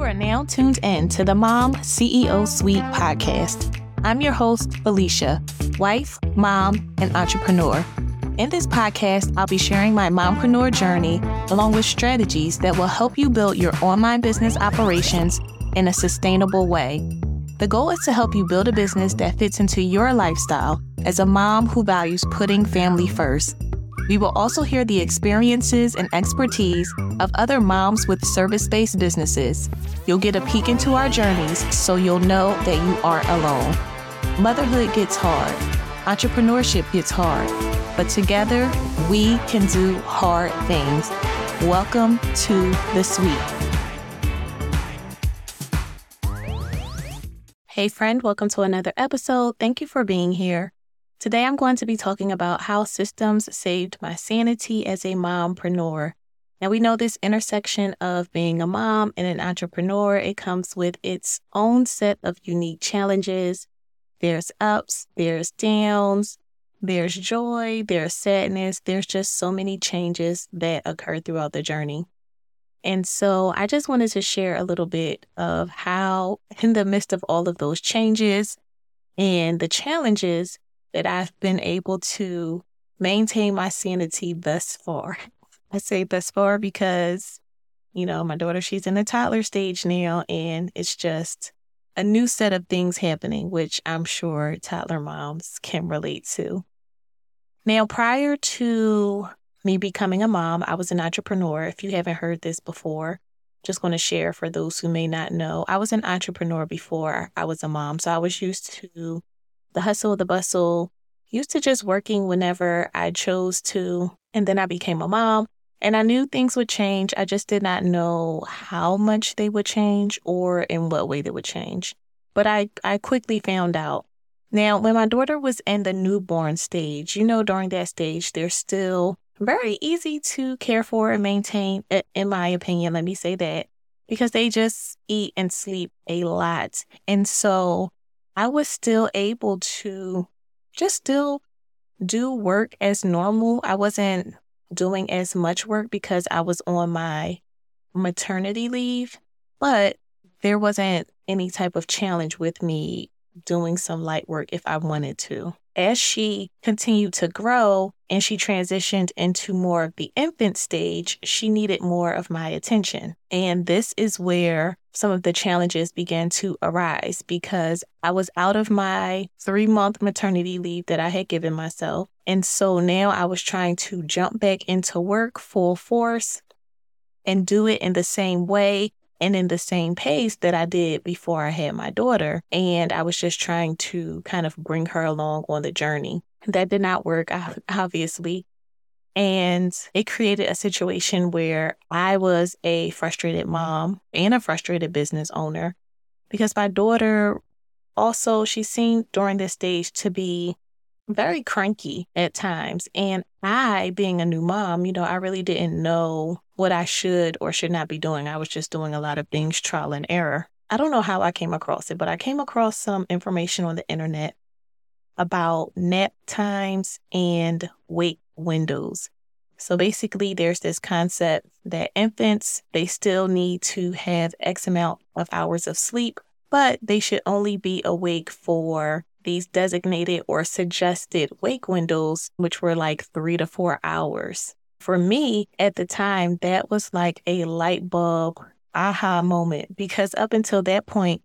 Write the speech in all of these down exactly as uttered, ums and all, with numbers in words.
You are now tuned in to the Mom C E O Suite podcast. I'm your host, Felicia, wife, mom, and entrepreneur. In this podcast, I'll be sharing my mompreneur journey along with strategies that will help you build your online business operations in a sustainable way. The goal is to help you build a business that fits into your lifestyle as a mom who values putting family first. We will also hear the experiences and expertise of other moms with service-based businesses. You'll get a peek into our journeys so you'll know that you aren't alone. Motherhood gets hard. Entrepreneurship gets hard. But together, we can do hard things. Welcome to the Suite. Hey friend, welcome to another episode. Thank you for being here. Today, I'm going to be talking about how systems saved my sanity as a mompreneur. Now, we know this intersection of being a mom and an entrepreneur, it comes with its own set of unique challenges. There's ups, there's downs, there's joy, there's sadness. There's just so many changes that occur throughout the journey. And so I just wanted to share a little bit of how, in the midst of all of those changes and the challenges, that I've been able to maintain my sanity thus far. I say thus far because, you know, my daughter, she's in the toddler stage now, and it's just a new set of things happening, which I'm sure toddler moms can relate to. Now, prior to me becoming a mom, I was an entrepreneur. If you haven't heard this before, just going to share for those who may not know, I was an entrepreneur before I was a mom. So I was used to the hustle, the bustle, used to just working whenever I chose to. And then I became a mom and I knew things would change. I just did not know how much they would change or in what way they would change. But I, I quickly found out. Now, when my daughter was in the newborn stage, you know, during that stage, they're still very easy to care for and maintain, in my opinion. Let me say that, because they just eat and sleep a lot. And so I was still able to just still do work as normal. I wasn't doing as much work because I was on my maternity leave, but there wasn't any type of challenge with me doing some light work if I wanted to. As she continued to grow and she transitioned into more of the infant stage, she needed more of my attention. And this is where some of the challenges began to arise, because I was out of my three-month maternity leave that I had given myself. And so now I was trying to jump back into work full force and do it in the same way and in the same pace that I did before I had my daughter. And I was just trying to kind of bring her along on the journey. That did not work, obviously. And it created a situation where I was a frustrated mom and a frustrated business owner, because my daughter also, she seemed during this stage to be very cranky at times. And I, being a new mom, you know, I really didn't know what I should or should not be doing. I was just doing a lot of things trial and error. I don't know how I came across it, but I came across some information on the internet about nap times and wake windows. So basically, there's this concept that infants, they still need to have X amount of hours of sleep, but they should only be awake for these designated or suggested wake windows, which were like three to four hours. For me, at the time, that was like a light bulb aha moment, because up until that point,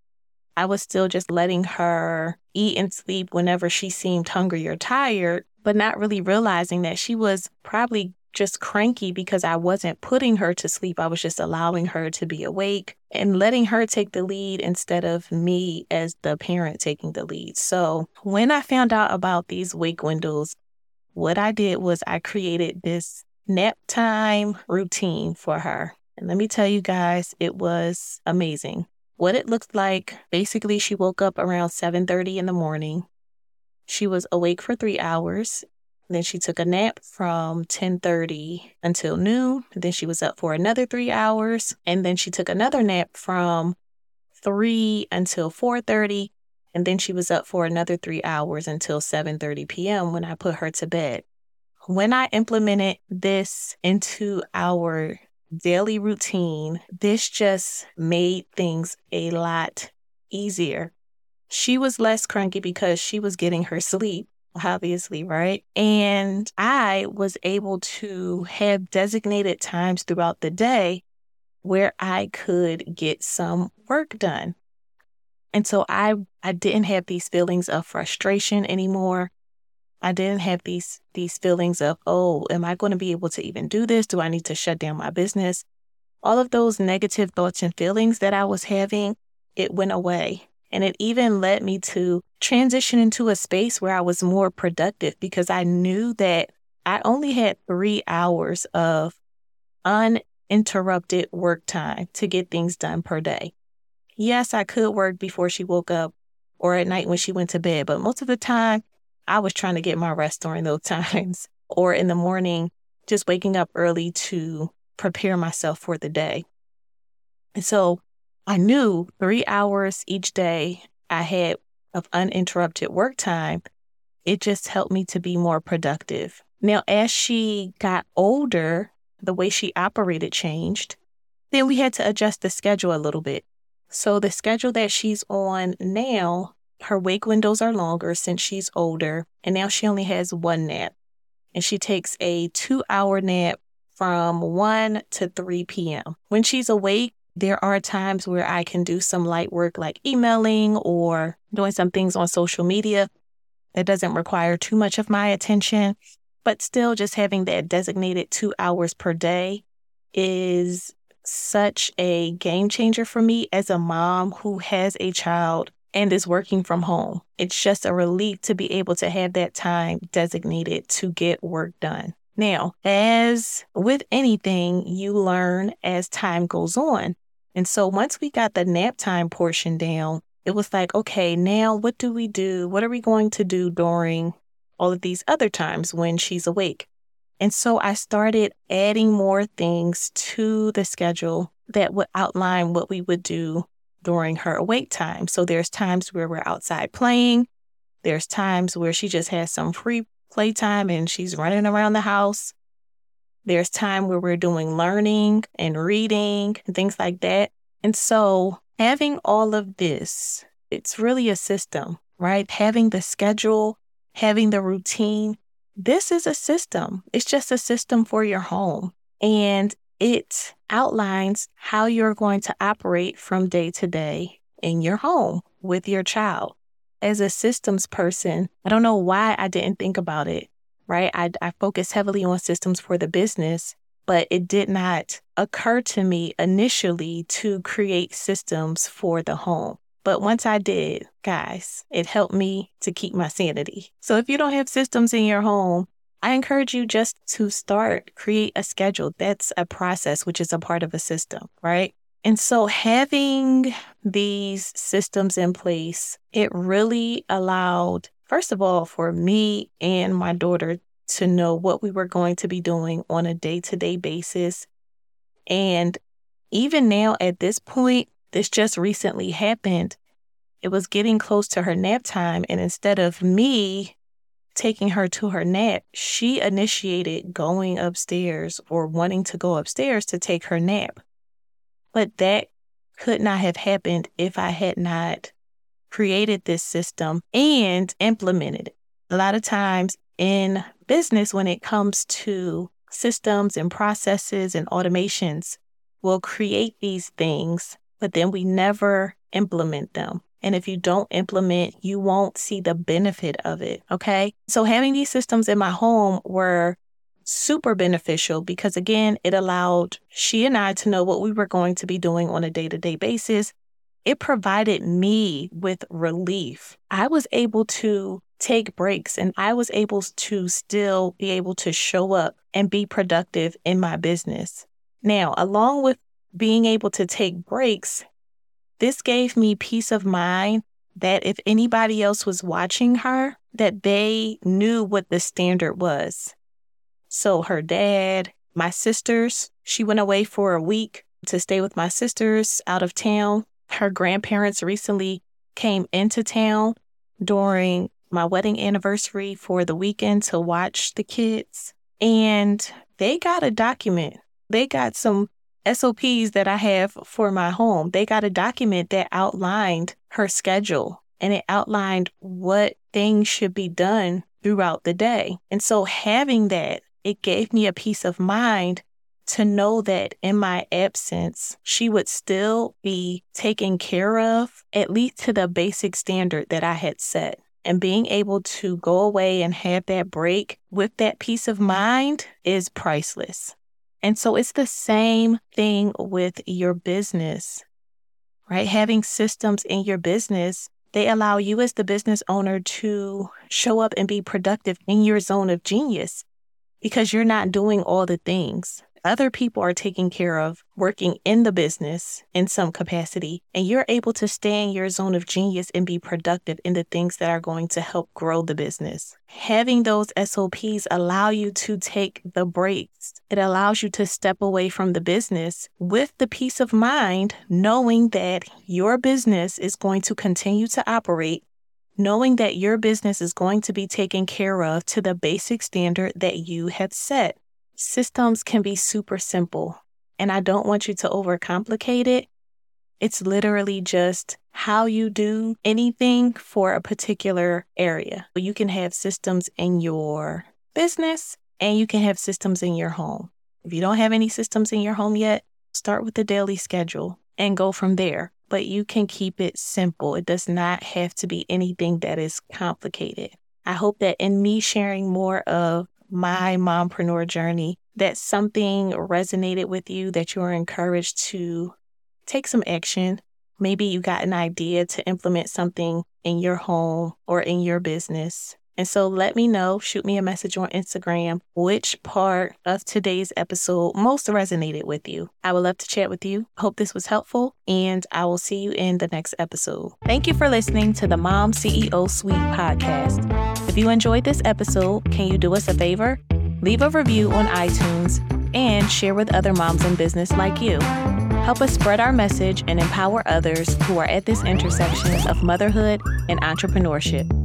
I was still just letting her eat and sleep whenever she seemed hungry or tired, but not really realizing that she was probably just cranky because I wasn't putting her to sleep. I was just allowing her to be awake and letting her take the lead instead of me as the parent taking the lead. So when I found out about these wake windows, what I did was I created this nap time routine for her. And let me tell you guys, it was amazing. What it looked like, basically she woke up around seven thirty in the morning. She was awake for three hours. Then she took a nap from ten thirty until noon. Then she was up for another three hours. And then she took another nap from three until four thirty. And then she was up for another three hours until seven thirty p.m. when I put her to bed. When I implemented this into our daily routine. This just made things a lot easier. She was less cranky because she was getting her sleep, obviously, right? And I was able to have designated times throughout the day where I could get some work done. And so I, I didn't have these feelings of frustration anymore. I didn't have these these feelings of, oh, am I going to be able to even do this? Do I need to shut down my business? All of those negative thoughts and feelings that I was having, it went away. And it even led me to transition into a space where I was more productive because I knew that I only had three hours of uninterrupted work time to get things done per day. Yes, I could work before she woke up or at night when she went to bed, but most of the time, I was trying to get my rest during those times or in the morning, just waking up early to prepare myself for the day. And so I knew three hours each day I had of uninterrupted work time. It just helped me to be more productive. Now, as she got older, the way she operated changed. Then we had to adjust the schedule a little bit. So the schedule that she's on now, her wake windows are longer since she's older, and now she only has one nap. And she takes a two-hour nap from one to three p.m. When she's awake, there are times where I can do some light work like emailing or doing some things on social media. It doesn't require too much of my attention, but still just having that designated two hours per day is such a game changer for me as a mom who has a child and is working from home. It's just a relief to be able to have that time designated to get work done. Now, as with anything, you learn as time goes on. And so once we got the nap time portion down, it was like, okay, now what do we do? What are we going to do during all of these other times when she's awake? And so I started adding more things to the schedule that would outline what we would do during her awake time. So there's times where we're outside playing. There's times where she just has some free playtime and she's running around the house. There's time where we're doing learning and reading and things like that. And so having all of this, it's really a system, right? Having the schedule, having the routine, this is a system. It's just a system for your home. And it outlines how you're going to operate from day to day in your home with your child. As a systems person, I don't know why I didn't think about it, right? I, I focus heavily on systems for the business, but it did not occur to me initially to create systems for the home. But once I did, guys, it helped me to keep my sanity. So if you don't have systems in your home, I encourage you just to start, create a schedule. That's a process, which is a part of a system, right? And so having these systems in place, it really allowed, first of all, for me and my daughter to know what we were going to be doing on a day-to-day basis. And even now at this point, this just recently happened. It was getting close to her nap time, and instead of me taking her to her nap, she initiated going upstairs or wanting to go upstairs to take her nap. But that could not have happened if I had not created this system and implemented it. A lot of times in business, when it comes to systems and processes and automations, we'll create these things, but then we never implement them. And if you don't implement, you won't see the benefit of it, okay? So having these systems in my home were super beneficial because, again, it allowed she and I to know what we were going to be doing on a day-to-day basis. It provided me with relief. I was able to take breaks, and I was able to still be able to show up and be productive in my business. Now, along with being able to take breaks, this gave me peace of mind that if anybody else was watching her, that they knew what the standard was. So her dad, my sisters, she went away for a week to stay with my sisters out of town. Her grandparents recently came into town during my wedding anniversary for the weekend to watch the kids. And they got a document. They got some S O Ps that I have for my home. They got a document that outlined her schedule, and it outlined what things should be done throughout the day. And so having that, it gave me a peace of mind to know that in my absence, she would still be taken care of, at least to the basic standard that I had set. And being able to go away and have that break with that peace of mind is priceless. And so it's the same thing with your business, right? Having systems in your business, they allow you as the business owner to show up and be productive in your zone of genius because you're not doing all the things. Other people are taken care of working in the business in some capacity, and you're able to stay in your zone of genius and be productive in the things that are going to help grow the business. Having those S O Ps allow you to take the breaks. It allows you to step away from the business with the peace of mind, knowing that your business is going to continue to operate, knowing that your business is going to be taken care of to the basic standard that you have set. Systems can be super simple, and I don't want you to overcomplicate it. It's literally just how you do anything for a particular area. You can have systems in your business, and you can have systems in your home. If you don't have any systems in your home yet, start with the daily schedule and go from there. But you can keep it simple. It does not have to be anything that is complicated. I hope that in me sharing more of my mompreneur journey, that something resonated with you, that you are encouraged to take some action. Maybe you got an idea to implement something in your home or in your business. And so let me know, shoot me a message on Instagram, which part of today's episode most resonated with you. I would love to chat with you. Hope this was helpful, and I will see you in the next episode. Thank you for listening to the Mom C E O Suite podcast. If you enjoyed this episode, can you do us a favor? Leave a review on iTunes and share with other moms in business like you. Help us spread our message and empower others who are at this intersection of motherhood and entrepreneurship.